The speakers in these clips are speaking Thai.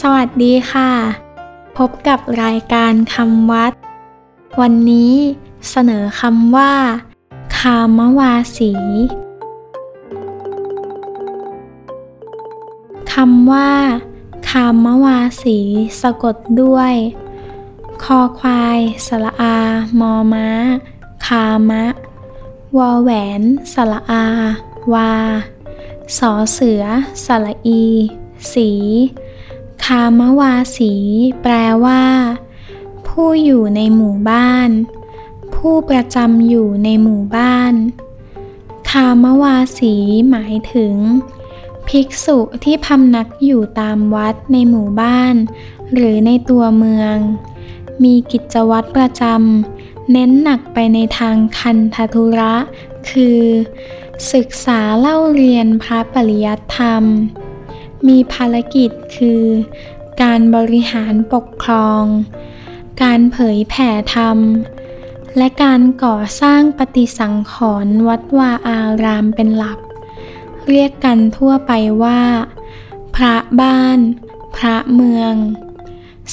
สวัสดีค่ะพบกับรายการคำวัดวันนี้เสนอคำว่าคามวาสีคำว่าคามวาสีสะกดด้วยคอควายสระอามอม้าคามะวอแหวนสระอาวาสอเสือสระอีสีคามวาสีแปลว่าผู้อยู่ในหมู่บ้านผู้ประจำอยู่ในหมู่บ้านคามวาสีหมายถึงภิกษุที่พำนักอยู่ตามวัดในหมู่บ้านหรือในตัวเมืองมีกิจวัตรประจำเน้นหนักไปในทางคันธทุระคือศึกษาเล่าเรียนพระปริยัติธรรมมีภารกิจคือการบริหารปกครองการเผยแผ่ธรรมและการก่อสร้างปฏิสังขรณ์วัดวาอารามเป็นหลักเรียกกันทั่วไปว่าพระบ้านพระเมือง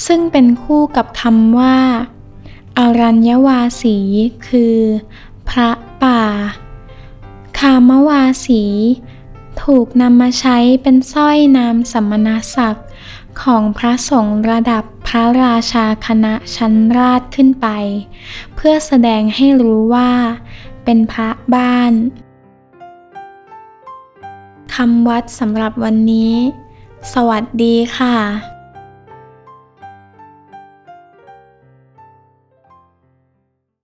ซึ่งเป็นคู่กับคำว่าอารัญญวาสีคือพระป่าคามวาสีถูกนำมาใช้เป็นสร้อยนามสมณศักดิ์ของพระสงฆ์ระดับพระราชาคณะชั้นราชขึ้นไปเพื่อแสดงให้รู้ว่าเป็นพระบ้านคำวัดสำหรับวันนี้สวัสดีค่ะ